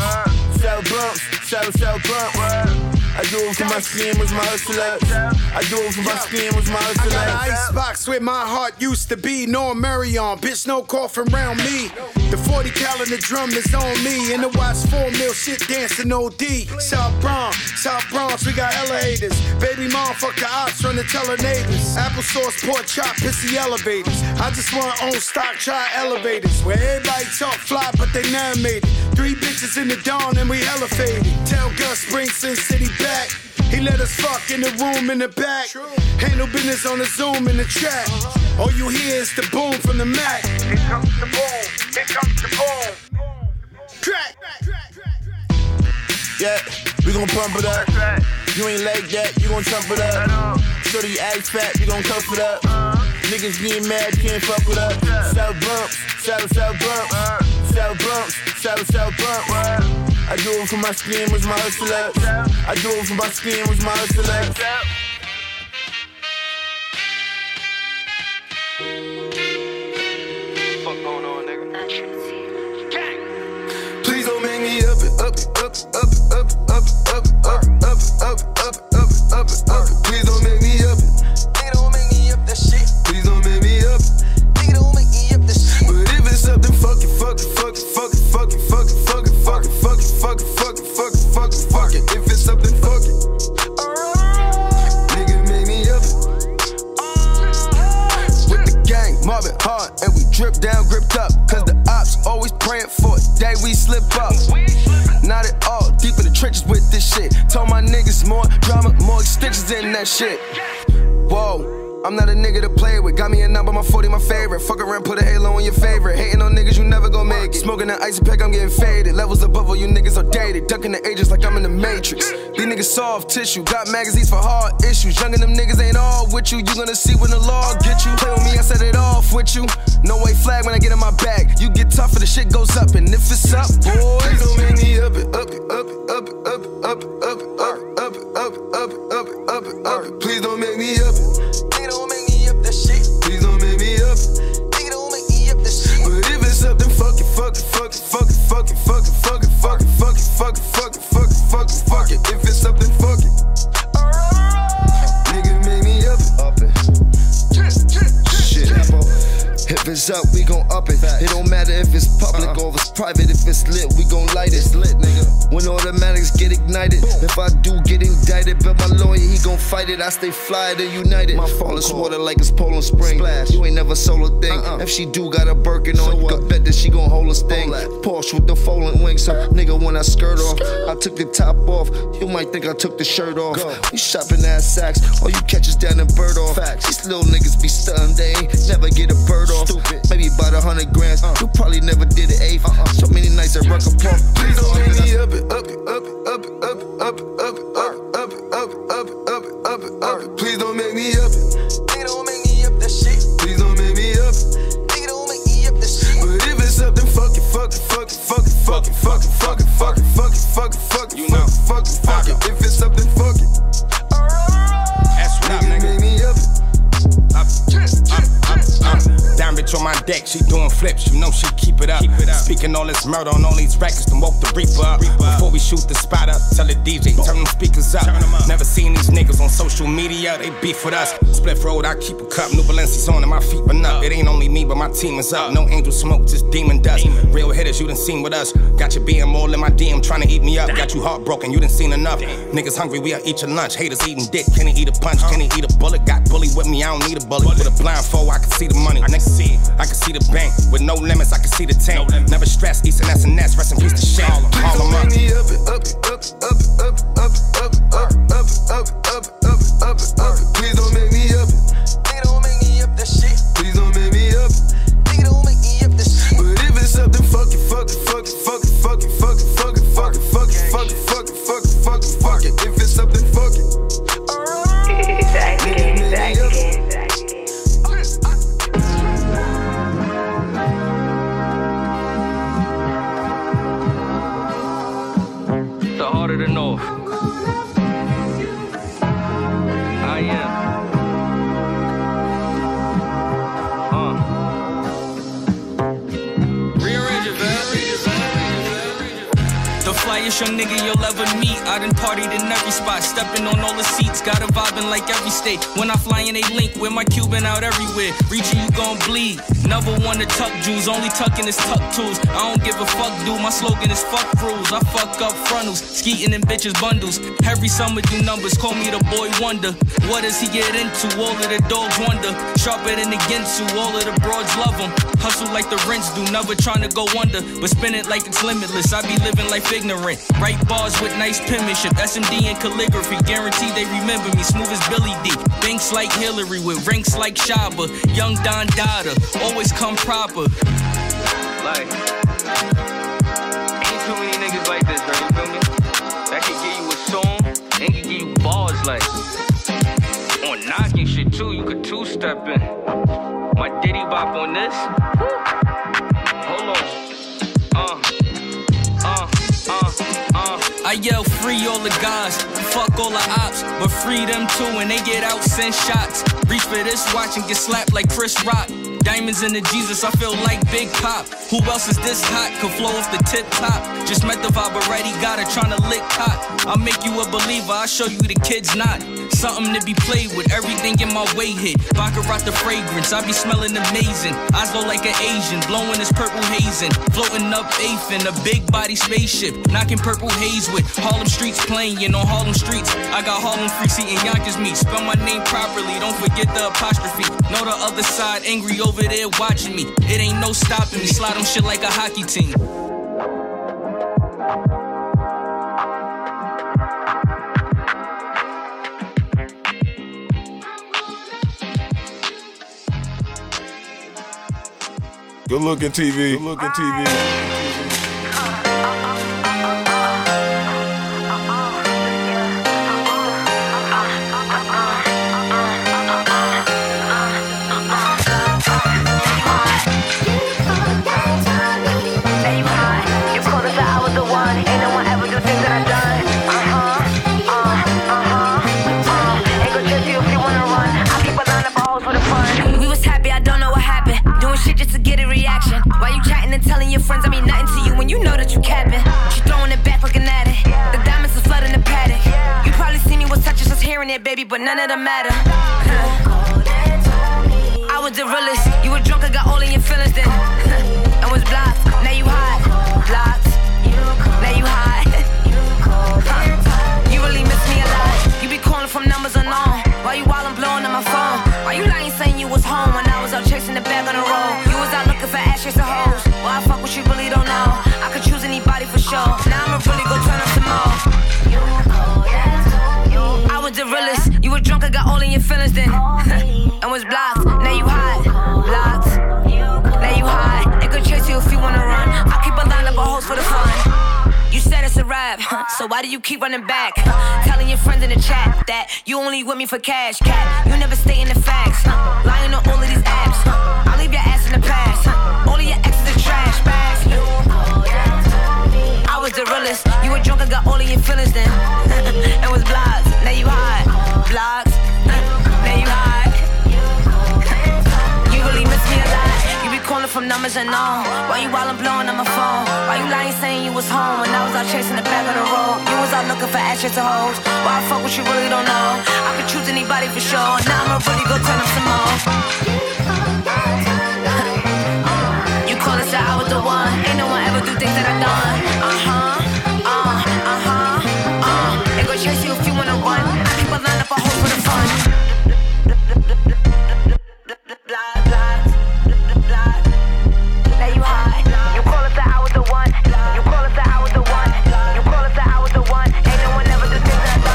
South Bronx, South Bronx. I do it for my skin, was my hustler. I do it for my skin, was my hustler. I got an icebox where my heart used to be. No Marion, bitch, no coughing around me. The 40 calendar drum is on me. And the watch 4 mil shit dancing OD. South Bronx, we got elevators. Baby mom, fuck the ops, run to tell her neighbors. Applesauce, pork chop, pissy elevators. I just want own stock, try elevators. Where everybody talk fly, but they never made it. 3 bitches in the dawn and we elevated. Tell Gus, bring Sin City back. He let us fuck in the room in the back. Handle business on the Zoom in the chat. All you hear is the boom from the Mac. Here comes the boom, here comes the boom. Crack. Yeah, we gon' pump it up. You ain't like that, you gon' chump it up. So the ass fat, you gon' cuff it up. Niggas being mad, can't fuck with us. South Bronx, South Bronx, South Bronx, South Bronx. I do it for my skin, was my hustle up. I do it for my skin, was my hustle up. Fuck going on, nigga. Please don't make me up. Please don't make me up. They don't make me up that shit. Please don't make me up. Nigga don't make me up this shit. But if it's up, then fuck it. If it's up, then fuck it. Nigga make me up. With the gang, mobbing hard, and we drip down, gripped up. Cause the ops always praying for it. Day we slip up. Not at all, deep in the trenches with this shit. Told my niggas more drama, more extensions in that shit. Whoa. I'm not a nigga to play with. Got me a number, my 40, my favorite. Fuck around, put a halo on your favorite. Hating on niggas, you never gon' make it. Smoking an icy pack, I'm getting faded. Levels above all you niggas are dated. Ducking the agents like I'm in the Matrix. These niggas soft tissue. Got magazines for hard issues. Young and them niggas ain't all with you. You gonna see when the law get you. Play with me, I set it off with you. No way flag when I get in my bag. You get tougher, the shit goes up. And if it's up, boy, please don't make me up. Please don't make me up. Don't make me up that shit. Please don't make me up. Nigga don't make me up that shit. But if it's up, then fuck it. If it's up, then fuck it. Nigga make me up. Shit. If it's Numbers up, we gon' up it. Fact. It don't matter if it's public or if it's private. If it's lit, we gon' light it. It's lit, nigga. When automatics get ignited, boom. If I do get indicted, but my lawyer, he gon' fight it. I stay fly to united. My fall is water like it's Poland Spring. Splash. You ain't never sold a thing. If she do got a Birkin on, you can bet that she gon' hold a sting. Porsche with the folding wings. So, nigga, when I skirt off, I took the top off. You might think I took the shirt off. Go. You shopping at Saks, all you catch is down in Bird off. Facts. These little niggas be stuntin', they ain't never get a bird off. Stupid. Maybe about 100 grams. You probably never did an eighth. So many nights at Rucker Park. Please don't hit me up it, up it, up it, up it, up it, up it, up it, up it, up it, up it, up it, up it, up it. Please don't make me up it. Nigga don't make me up that shit. Please don't make me up it. Nigga don't make me up that shit. But if it's up, then fuck it, fuck it, fuck it, fuck it, fuck it, fuck it, fuck it, fuck it, fuck it, fuck it, fuck it, you know, fuck it, fuck it. If it's up, then fuck it. That's what I'm nigga. Down bitch on my deck, she doing flips, you know she keep it up. Keep it up. Speaking all this murder on all these records, then woke the Reaper up. Before we shoot the spot up, tell the DJ, turn them speakers up. Never seen these niggas on social media, they beef with us. Split road, I keep a cup, new Balenci's on and my feet been up. It ain't only me, but my team is up. No angel smoke, just demon dust. Real hitters, you done seen with us. Got your BM all in my DM, tryna eat me up. Got you heartbroken, you done seen enough. Niggas hungry, we out eat your lunch. Haters eating dick, can he eat a punch? Can he eat a bullet? Got bully with me, I don't need a bullet. With a blindfold, I can see the money. I can see the bank with no limits. I can see the tank. No never stress. East and S and S. Rest in peace to Shaq. All them up. Up. Please don't make me up. Nigga don't make me up that shit. Please don't make me up. Nigga don't make me up that shit. But if it's up, then fuck it, fuck it, fuck it, fuck it, fuck it, fuck it, fuck it, fuck it, fuck it, fuck it, fuck it, fuck it, fuck it, fuck it. If it's up, then fuck it. Exactly. To know. I am. Rearrange your bed. The flyest young nigga you'll ever meet. I done partied in every spot, stepping on all the seats. Got a vibin' like every state. When I fly in a link, with my Cuban out everywhere. Reaching you gon' bleed. Never one to tuck Jews, only tucking is tuck tools. I don't give a fuck, dude, my slogan is fuck rules. I fuck up frontals, skeeting in bitches bundles. Every summer do numbers, call me the boy wonder. What does he get into? All of the dogs wonder. Sharper than the Ginsu, all of the broads love him. Hustle like the rents do, never trying to go under. But spin it like it's limitless, I be living life ignorant. Write bars with nice penmanship, SMD and calligraphy. Guaranteed they remember me, smooth as Billy D. Banks like Hillary with ranks like Shaba. Young Don Dada, always come proper. Like, ain't too many niggas like this, bro, you feel me? That can give you a song, and can give you bars, like. On knocking shit, too, you could two-step in. My diddy bop on this. Hold on. I yell free all the guys, fuck all the ops, but free them too and they get out send shots. Reach for this watch and get slapped like Chris Rock. Diamonds in the Jesus, I feel like Big Pop. Who else is this hot? Could flow off the tip top. Just met the vibe already, got her tryna lick cock. I'll make you a believer, I'll show you the kids not. Something to be played with, everything in my way hit. Baccarat the fragrance, I be smelling amazing. Eyes low like an Asian, blowing this purple hazing. Floating up eighth in a big body spaceship. Knocking purple haze with Harlem streets playing on Harlem streets. I got Harlem freaks eating Yonkers meat. Spell my name properly, don't forget the apostrophe. Know the other side, angry over there watching me. It ain't no stopping me, slide on shit like a hockey team. Good looking TV. Good looking TV. You told us that I was the one, ain't no one ever do things that I've done. Ain't gon' judge you if you wanna run. I keep a line of balls for the fun. We was happy, I don't know what happened. Doing shit just to get a reaction. Why you chatting and telling your friends I mean nothing to you when you know that you capping? She throwing it back looking at it. The diamonds are flooding the paddock. You probably see me with touches just hearing it, baby, but none of them matter. I was the realest. You were drunk motherfucker got all in your feelings then. And was blocked, now you hot. Blocked, now you hot. You really miss me a lot. You be calling from numbers unknown. Why you wildin' blowing on my phone? Why you lying saying you was home when I was out chasing the bag on the road? You was out looking for ass chasing hoes. Why I fuck with you really don't know. I could choose anybody for sure. Now I'ma really go turn up some more. I was the realest. You were drunk, I got all in your feelings then. And was blocked, now you hot. Blocked, now you hot. Nigga chase you if you wanna run. I keep a line up of hoes for the fun. You said it's a rap, so why do you keep running back? Telling your friends in the chat that you only with me for cash, cat. You never stay in the facts. Lying on all of these apps. I'll leave your ass in the past. All of your exes are trash bags. I was the realest. You were drunk, I got all of your feelings then. And was blocked, now you hot. Blocked, now you hot. You really miss me a lot. You be calling from numbers unknown. Why you wildin' blowing on my phone? Why you lying saying you was home when I was out chasing the back of the road? You was out looking for ass chasing hoes. Why I fuck with you really don't know. I could choose anybody for sure. Now I'ma really go turn up some more. You call us out, I was the one. Ain't no one ever do things that I done. Chase you if you wanna run. I keep a line up a hole for the fun. Now you high. You call us the hour the one. You call us the hour the one. You call us the hour the one. Ain't no one ever do things I've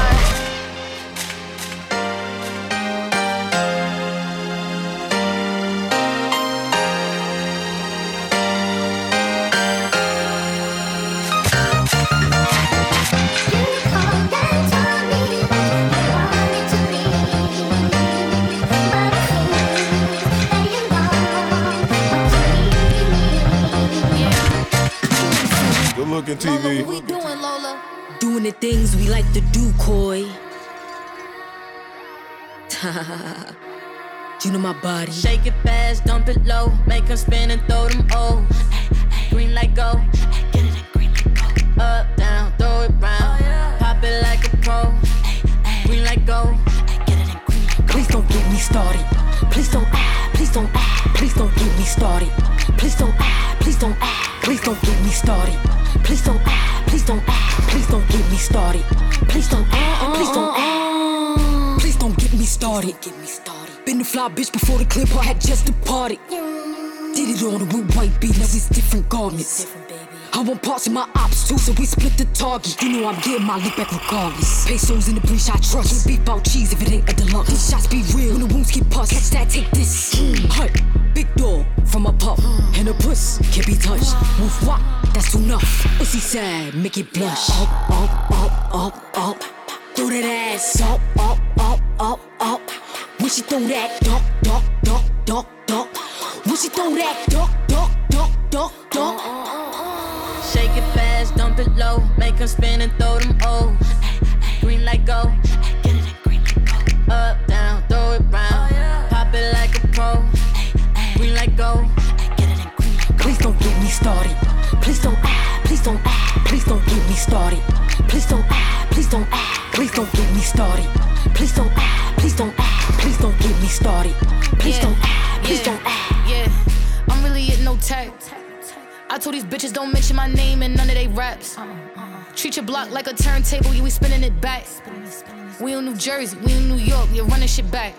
TV. Lola, what we doing, Lola? Doing the things we like to do, Corey. You know my body. Shake it fast, dump it low. Make them spin and throw them O's. Green light go. Get it a green light go. Up, down, throw it round. Oh, yeah. Pop it like a pro. Green light go. Get it a green light go. Please don't get me started. Please don't, please don't, please don't get me started. Please don't, please don't, please don't get me started. Please don't, please don't, please don't get me started. Please don't, please don't, please don't get me started. Been the fly bitch before the clip, I had just departed. Did it on the root white beat, now it's different garments. I want parts in my ops too, so we split the target. You know I'm getting my lick back regardless. Pesos in the breach, I trust. Can't beef out cheese if it ain't a deluxe. These shots be real, when the wounds get pus. Catch that, take this. Hype, big door from a pup. And a puss can't be touched. Move what? That's enough. Ussy sad, make it blush. Up, up, up, up, up. Throw that ass. Up, up, up, up, up. When she throw that, duck, duck, duck, duck, duck. When she throw that, duck, duck, duck, duck, duck. Shake it fast, dump it low. Make them spin and throw them O's. Green light go. Get it a green light go. Up, down, throw it round. Pop it like a pro. Green light go. Get it a green light go. Please don't get me started. Please don't, please don't, please don't get me started. Please don't, please don't, please don't get me started. Please don't, please don't, please don't get me started. Please don't, please don't. Yeah, I'm really at no tech. I told these bitches don't mention my name and none of they raps. Treat your block like a turntable, you be spinning it back. We in New Jersey, we in New York, you're running shit back.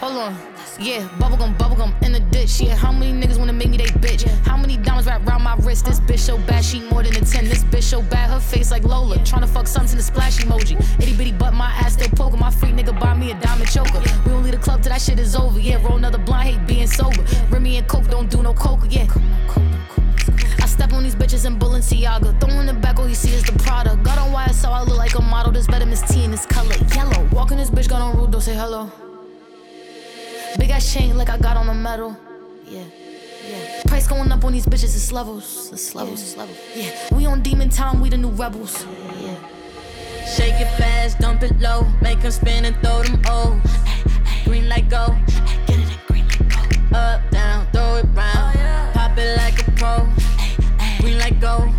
Hold on, yeah, bubblegum, in the ditch. Yeah, how many niggas wanna make me they bitch? How many diamonds wrapped round my wrist? This bitch so bad, she more than a 10. This bitch so bad, her face like Lola. Tryna fuck sons in the splash emoji. Itty bitty butt, my ass still poking. My freak nigga buy me a diamond choker. We don't leave the club till that shit is over. Yeah, roll another blind, hate being sober. Remy and Coke don't do no coca, yeah. Step on these bitches in Balenciaga. Throw in the back, all you see is the product. God on why so I look like a model. This vitamin T in this color yellow. Walking this bitch, got on rude, don't say hello. Big ass chain like I got on a medal. Yeah, yeah. Price going up on these bitches, it's levels. It's levels, yeah. It's levels. Yeah, we on demon time, we the new rebels. Yeah. Shake it fast, dump it low. Make them spin and throw them O's. Green light go. Get it a green light go. Up, down, throw it round. Oh, yeah. Pop it like a pro. Green light go.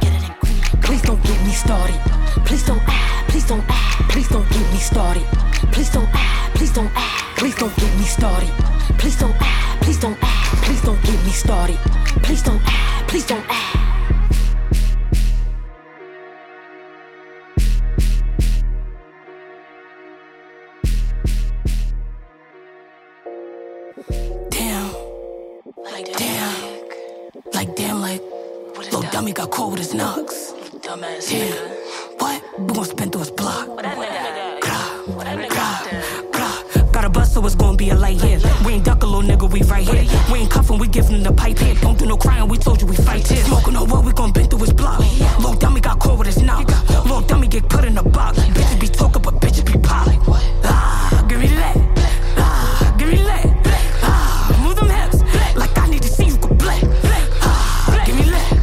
Get it a green light go. Please don't get me started. Please don't, please don't, please don't get me started. Please don't, please don't, please don't get me started. please don't act, please don't get me started. Please don't act, please don't act. Dummy got cold as Knox. Dumbass. Yeah. Nigga. What? We gon' spin through his block. What that nigga got? Grah. What that nigga got? Grah. Got a bus, so it's gon' be a light hit. We ain't duck a little nigga, we right here. We ain't cuffin', we giving him the pipe hit. Don't do no crying, we told you we fight here. Smokin' on what? We gon' bend through his block. Lil' dummy got cold with his Knox. Lil' dummy get put in a box. Bitches be talkin', but bitches be poppin'. Ah, give me that. Ah, give me that. Ah, move them hips. Like I need to see you could black. Ah, give me that.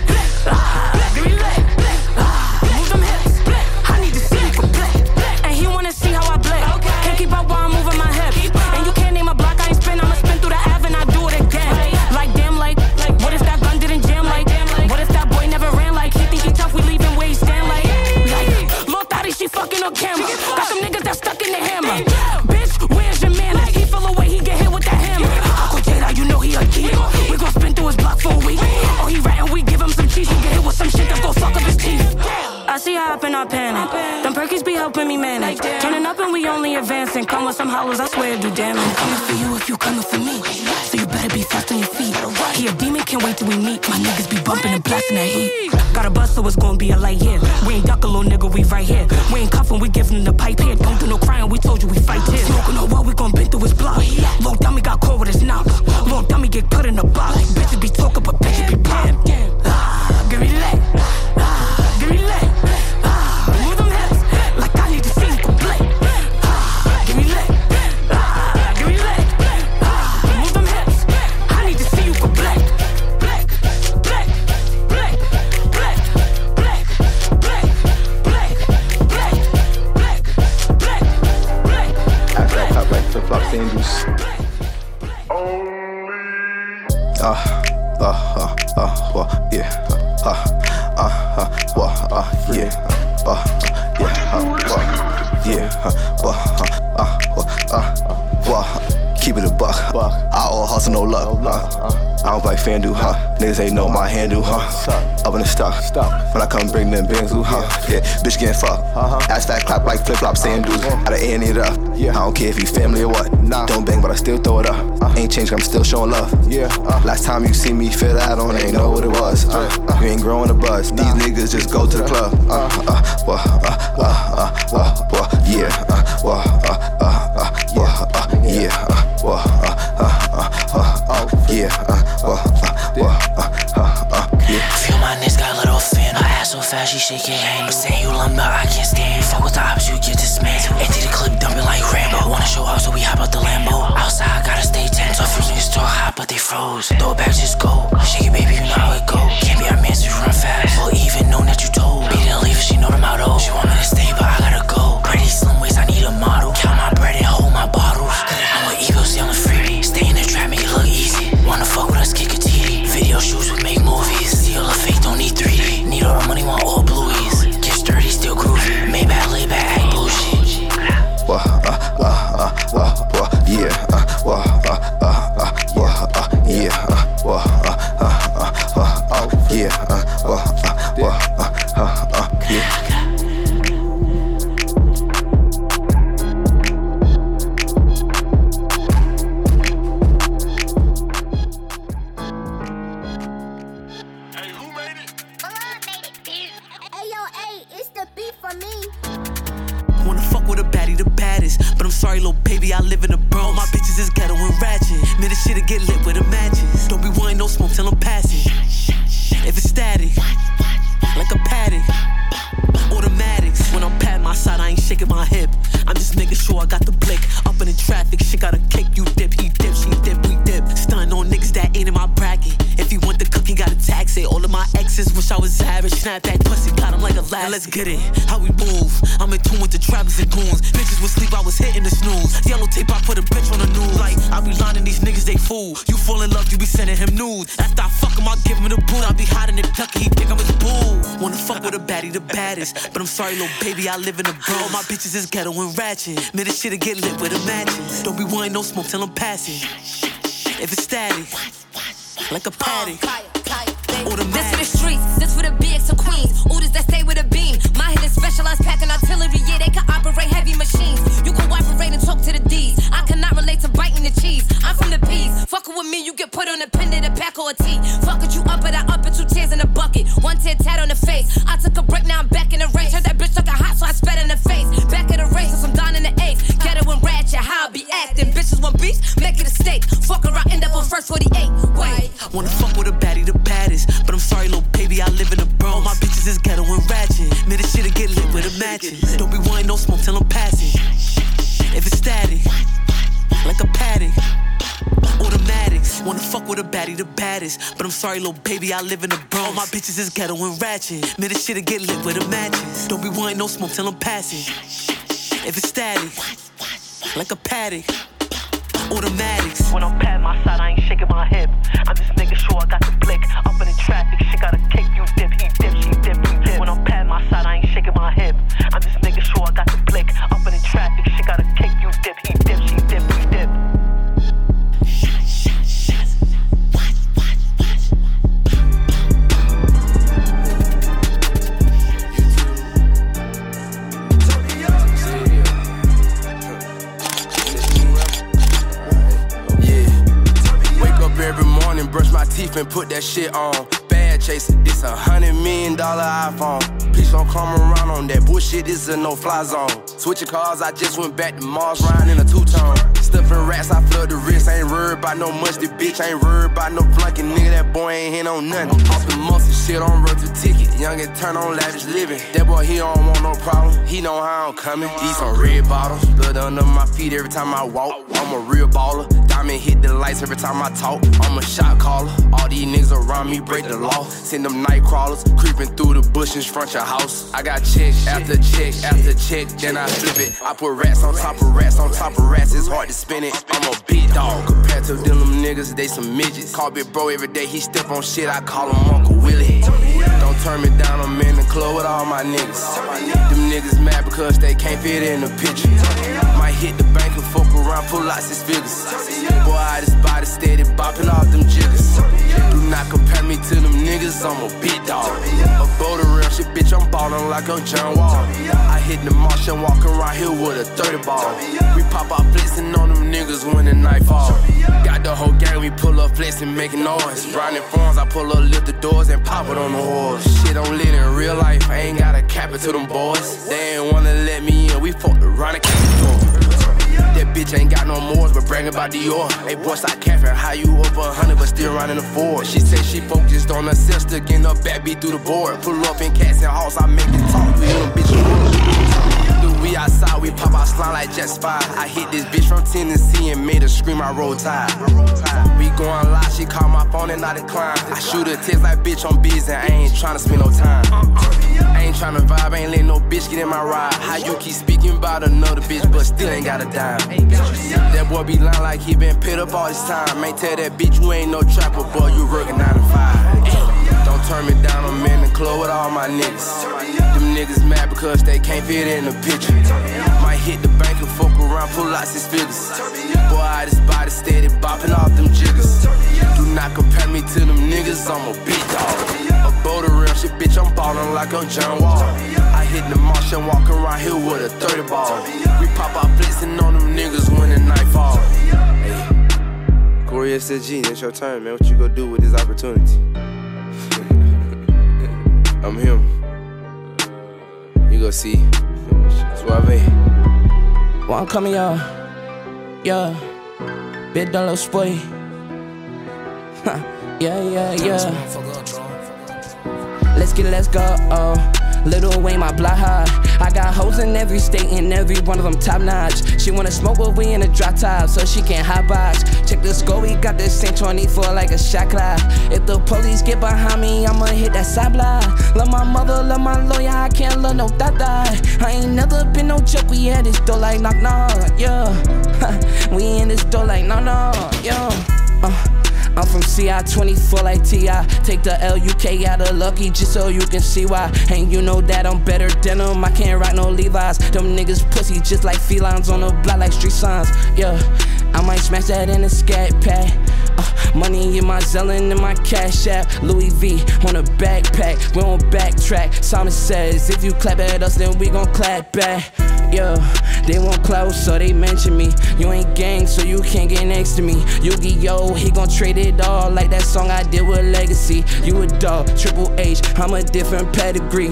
Helping me manage, like, turning up and we only advancing. Come with some hollows, I swear it do damage. I'm coming for you if you coming for me, so you better be fast on your feet. He a demon, can't wait till we meet. My niggas be bumping and blasting that heat. Got a bus, so it's gonna be a light hit. We ain't duck a little nigga, we right here. We ain't cuffing, we giving him the pipe hit. Don't do no crying, we told you we fight here. Smoking on what? We gon' bend through his block. Lil' dummy got cold with his knock. Lil' dummy get put in a box. Bitches be talking, but bitches be pop. Ah, give me that. Ah, give me that. Keep it a buck. I all hustle, no luck. I don't buy FanDuel, huh? Niggas ain't know my handle, huh? Up in the stock. When I come bring them bands, huh? Yeah, bitch getting fucked. Ass fat clap like flip flop, saying dudes. Outta end it up. I don't care if you family or what. Don't bang, but I still throw it up. Ain't changed, I'm still showing love. Last time you see me feel that, I don't ain't know what it was. You ain't growing a buzz. These niggas just go to the club. Yeah, yeah, yeah, yeah. Feel my niggas got a little fan. Her ass so fast, she shake your hand. But saying you lumber, I can't stand. Fuck with the ops, you get dismantled. Empty the clip, dumping like Rambo. Wanna show off, so we hop out the Lambo. Outside, I gotta stay tense. Off your niggas talk hot, but they froze. Throw it back, just go. Shake it, baby, you know how it go. Can't be our man, so you run fast. Or even know that you told. Beat it, leave it, she know them out old. She want me to stay, but I gotta go. Pretty slim waist, I need a model. Count my bread and hold my bottle. I'm a freebie. Stay in the trap, make it look easy. Wanna fuck with us, kick a TD. Video shoots, we make movies. Steal a fake, don't need 3D. Need all the money, want all blueies. Get sturdy, still groovy. Maybach, lay back, act bullshit. Yeah, yeah, yeah, yeah. Sorry, little baby, I live in the Bronx. My bitches is ghetto and ratchet. Man, this shit'll get lit with the matches. Don't be wanting no smoke till I'm passing. If it's static, like a paddock, automatics. When I'm patting my side, I ain't shaking my hip. I'm just making sure I got the blick. Up in the traffic, shit got a kick. You dip, he dip, she dip, we dip. Stunning on niggas that ain't in my bracket. If you want the cookie, gotta tax it. All of my exes wish I was average. Snapback pussy, got him like a lad. Let's get it, how we move. I'm in tune with the trappers and goons. Bitches was sleep, I was hitting the snooze. Yellow tape, I put a bitch on the news. Like, I be lining these niggas, they fool. You fall in love, you be sending him nudes. After I fuck him, I give him the boot. I be hot in the duck, he think I'm his boo. Wanna fuck with a baddie, the baddest. But I'm sorry, little baby, I live in the Bronx. My bitches is ghetto and ratchet. Man, this shit'll get lit with the matches. Don't be wanting no smoke till I'm passing. if it's static, like a patty. This for the streets, this for the BX of Queens. Oodles that stay with a beam. My head is specialized, packing artillery. Yeah, they can operate heavy machines. You can operate and talk to the D's. I cannot relate to biting the cheese. I'm from the P's. Fucking with me, you get put on a pin in a pack or a tee. Fuck it, you up it, I up it, 2 tears in a bucket. 1 tear tat on the face. I took a break, now I'm back in the race. Heard that bitch talking hot, so I spat in the face. Back at the race, with some Don in the ace. Ghetto and ratchet, how I be acting. Bitches want beef, make it a steak. Fuck her, I end up on first 48. Wait, wanna fuck with a baddie, the baddest. But I'm sorry, little baby, I live in the Bronx. All my bitches is ghetto and ratchet. Man, this shit'll get lit with a matches. Don't be wanting no smoke till I'm passing. If it's static, like a paddock, automatics. Wanna fuck with a baddie, the baddest. But I'm sorry, little baby, I live in the Bronx. All my bitches is ghetto and ratchet. Man, this shit'll get lit with a matches. Don't be wanting no smoke till I'm passing. If it's static, like a paddock. Automatics. When I'm patting my side, I ain't shaking my hip. I'm just making sure I got the blick. Up in the traffic, shit gotta kick. You dip, he dip, she dip, he dip. When I'm patting my side, I ain't shaking my hip. I'm just making sure I got the blick. Up in the traffic, shit gotta kick. You dip, he dip, she dip, he dip. Every morning, brush my teeth and put that shit on. Bad chasing, this $100 million iPhone. Please don't come around on that bullshit, this is a no-fly zone. Switching cars, I just went back to Mars, riding in a two-tone. Stuffing rats, I flood the wrist, I ain't worried about no much, this bitch I ain't worried about no flunking. Nigga, that boy ain't hit on nothing. Off the months and shit, on road to ticket. Young and turn on lavish living. That boy, he don't want no problem, he know how I'm coming. These some red bottles, blood under my feet every time I walk. I'm a real baller, diamond hit the lights every time I talk. I'm a shot caller, all these niggas around me break the law. Send them night crawlers, creeping through the bushes front your house. I got check after check after check, then I flip it. I put rats on top of rats on top of rats, it's hard to spin it. I'm a big dog, compared to them niggas, they some midgets. Call big bro every day, he step on shit, I call him Uncle Willie. Don't turn me down, I'm in the club with all my niggas. Them niggas mad because they can't fit in the picture. Might hit the bank and fuck around, pull out 6 figures. Boy, I just buy the steady bopping off them jiggers. Do not compare me to them niggas, I'm a big dog. A boulder real shit, bitch, I'm ballin' like I'm John Wall. I hit the marsh and walk around here with a 30 ball. We pop out flexin' on them niggas when the night fall. Got the whole gang, we pull up flexin', making noise. Grinding forms, I pull up, lift the doors and pop it on the horse. Shit, I'm lit in real life, I ain't got a cap it to them boys. They ain't wanna let me in, we fucked around and kicked the door. That bitch ain't got no mores, but bragging about Dior. Hey, boy, stop capping, how you over 100 but still riding the Ford? She say she focused on herself, still getting her back beat through the board. Pull up in cats and halls, I make it talk to you, them bitches. Dude, we outside, we pop our slime like Jets 5. I hit this bitch from Tennessee and made her scream, I roll tide. We going live, she called my phone and I declined. I shoot her text like, bitch, I'm busy, I ain't tryna spend no time. I ain't tryna vibe, ain't let no bitch get in my ride. How you keep speaking about another bitch, but still ain't got a dime? That boy be lying like he been pit up all this time. Ain't tell that bitch you ain't no trapper, boy, you working 9 to 5. Don't turn me down, I'm in the club with all my niggas. Them niggas mad because they can't fit in the picture. Might hit the bank and fuck around, pull out 6 figures. Boy, I just body steady bopping off them jiggers. Do not compare me to them niggas, I'm a big dog. A boulder real shit, bitch, I'm ballin' like I'm John Wall. I hit the marsh and walk around here with a 30 ball. We pop out flexin' on them niggas when the night fall. Hey. Corey SSG, that's your turn, man. What you gonna do with this opportunity? I'm him. You gonna see. Suave. Well, I'm coming, y'all. Yeah. Big dollar spray. Yeah, yeah, yeah. Let's get, let's go. Little Wayne, my block high. I got hoes in every state and every one of them top notch. She wanna smoke with we in a drop top so she can't hot box. Check this score, we got this thing 24 like a shot clock. If the police get behind me, I'ma hit that side block. Love my mother, love my lawyer, I can't love no dada. I ain't never been no joke, we at this door like knock knock, yeah. We in this door like knock knock, yeah. I'm from CI, 24 like T.I. Take the L.U.K. out of Lucky just so you can see why. And you know that I'm better than them, I can't rock no Levi's. Them niggas pussy just like felines on the block like street signs. Yeah, I might smash that in a scat pack. Money in my Zellin and my Cash App. Louis V on a backpack. We don't backtrack. Simon says if you clap at us, then we gon' clap back. Yo, they want clout, so they mention me. You ain't gang, so you can't get next to me. Yu-Gi-Oh, he gon' trade it all like that song I did with Legacy. You a dog, Triple H, I'm a different pedigree.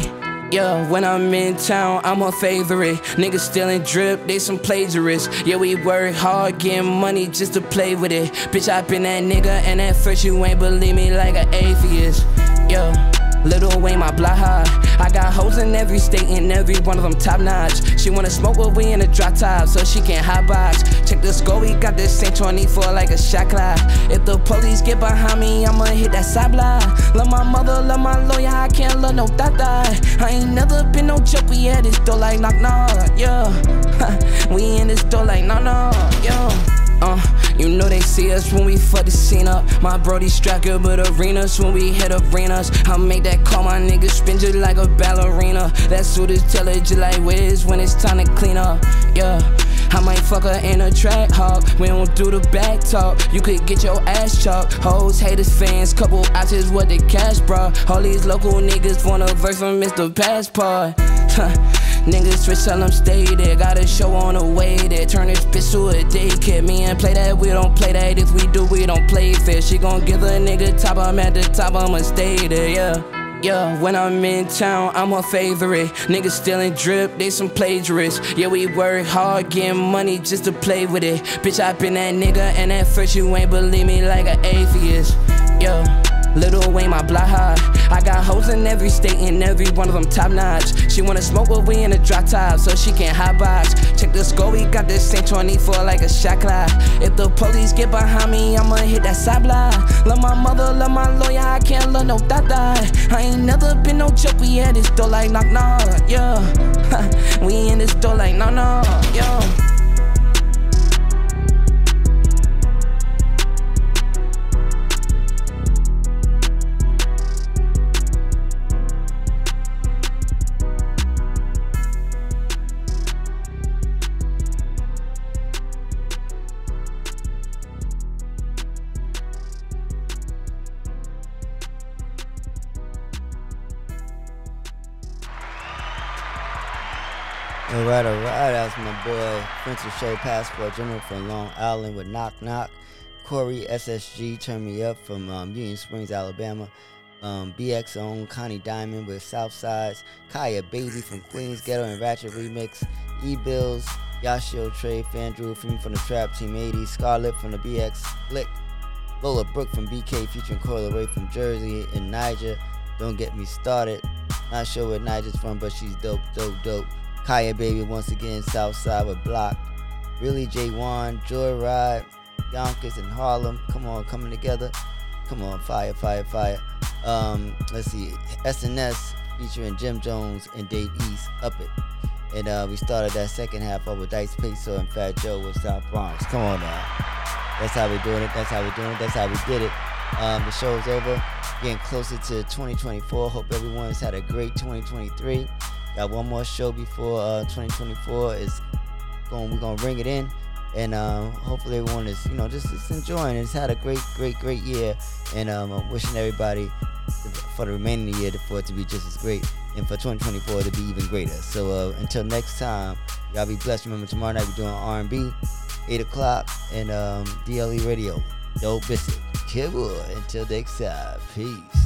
Yeah, when I'm in town, I'm her favorite. Niggas stealing drip, they some plagiarists. Yeah, we work hard, getting money just to play with it. Bitch, I been that nigga, and at first you ain't believe me like an atheist. Yeah. Little Wayne, my block high. I got hoes in every state and every one of them top notch. She wanna smoke with we in the drop top so she can hot box. Check the score, we got this thing 24 like a shot clock. If the police get behind me, I'ma hit that side block. Love my mother, love my lawyer, I can't love no dada. I ain't never been no joke, we at this door like knock knock, yeah. We in this door like knock knock, yeah. You know they see us when we fuck the scene up. My brody strap good but arenas when we hit arenas. I make that call, my nigga spin just like a ballerina. That suit is teller just like whiz when it's time to clean up. Yeah, I might fuck her in a track hawk. We don't do the back talk. You could get your ass chopped. Hoes, haters, fans, couple options what the cash brought. All these local niggas want a verse from Mr. Passport. Niggas switch, tell them stay there. Got a show on the way there. Turn this bitch to a daycare. Me and play that, we don't play that. If we do, we don't play fair. She gon' give a nigga top, I'm at the top, I'ma stay there, yeah. Yeah, when I'm in town, I'm her favorite. Niggas stealing drip, they some plagiarists. Yeah, we work hard, getting money just to play with it. Bitch, I been that nigga, and at first you ain't believe me like an atheist, yeah. Little Wayne, my block high. I got hoes in every state and every one of them top notch. She wanna smoke with we in the drop top so she can hot box. Check the score, we got this thing 24 like a shot clock. If the police get behind me, I'ma hit that side block. Love my mother, love my lawyer, I can't love no dada. I ain't never been no joke, we at this door like knock knock, yeah. We in this door like knock knock, yeah. Alright, that's my boy Prince of Show Passport General from Long Island with Knock Knock. Corey SSG Turn Me Up from Union Springs, Alabama. BX on Connie Diamond with Southsides. Kaya Baby from Queens, Ghetto and Ratchet Remix. E-Bills, Yashio Trey, Fandrew from the Trap Team 80. Scarlett from the BX Flick. Lola Brooke from BK featuring Coyle Ray from Jersey. And Niger, Don't Get Me Started. Not sure where Niger's from, but she's dope, dope, dope. Kaya Baby once again, Southside with Block. Really J1, Joyride, Yonkers and Harlem. Come on, coming together. Come on, fire, fire, fire. Let's see, SNS featuring Jim Jones and Dave East, Up It. And we started that second half up with Dice Peso and Fat Joe with South Bronx. Come on now. That's how we're doing it. That's how we're doing it. That's how we did it. The show's over. Getting closer to 2024. Hope everyone's had a great 2023. Got one more show before 2024 is going. We're gonna ring it in, and hopefully everyone is, you know, just enjoying. It's had a great year, and I'm wishing everybody for the remaining of the year for it to be just as great, and for 2024 to be even greater. So until next time, y'all be blessed. Remember, tomorrow night we're doing R&B, 8 o'clock, and DLE Radio. Don't miss it. Kill. Until next time, peace.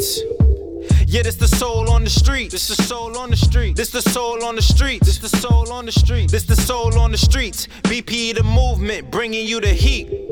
Yeah, this the soul on the street. This the soul on the street. This the soul on the street. This the soul on the street. This the soul on the streets. BPE the movement, bringing you the heat.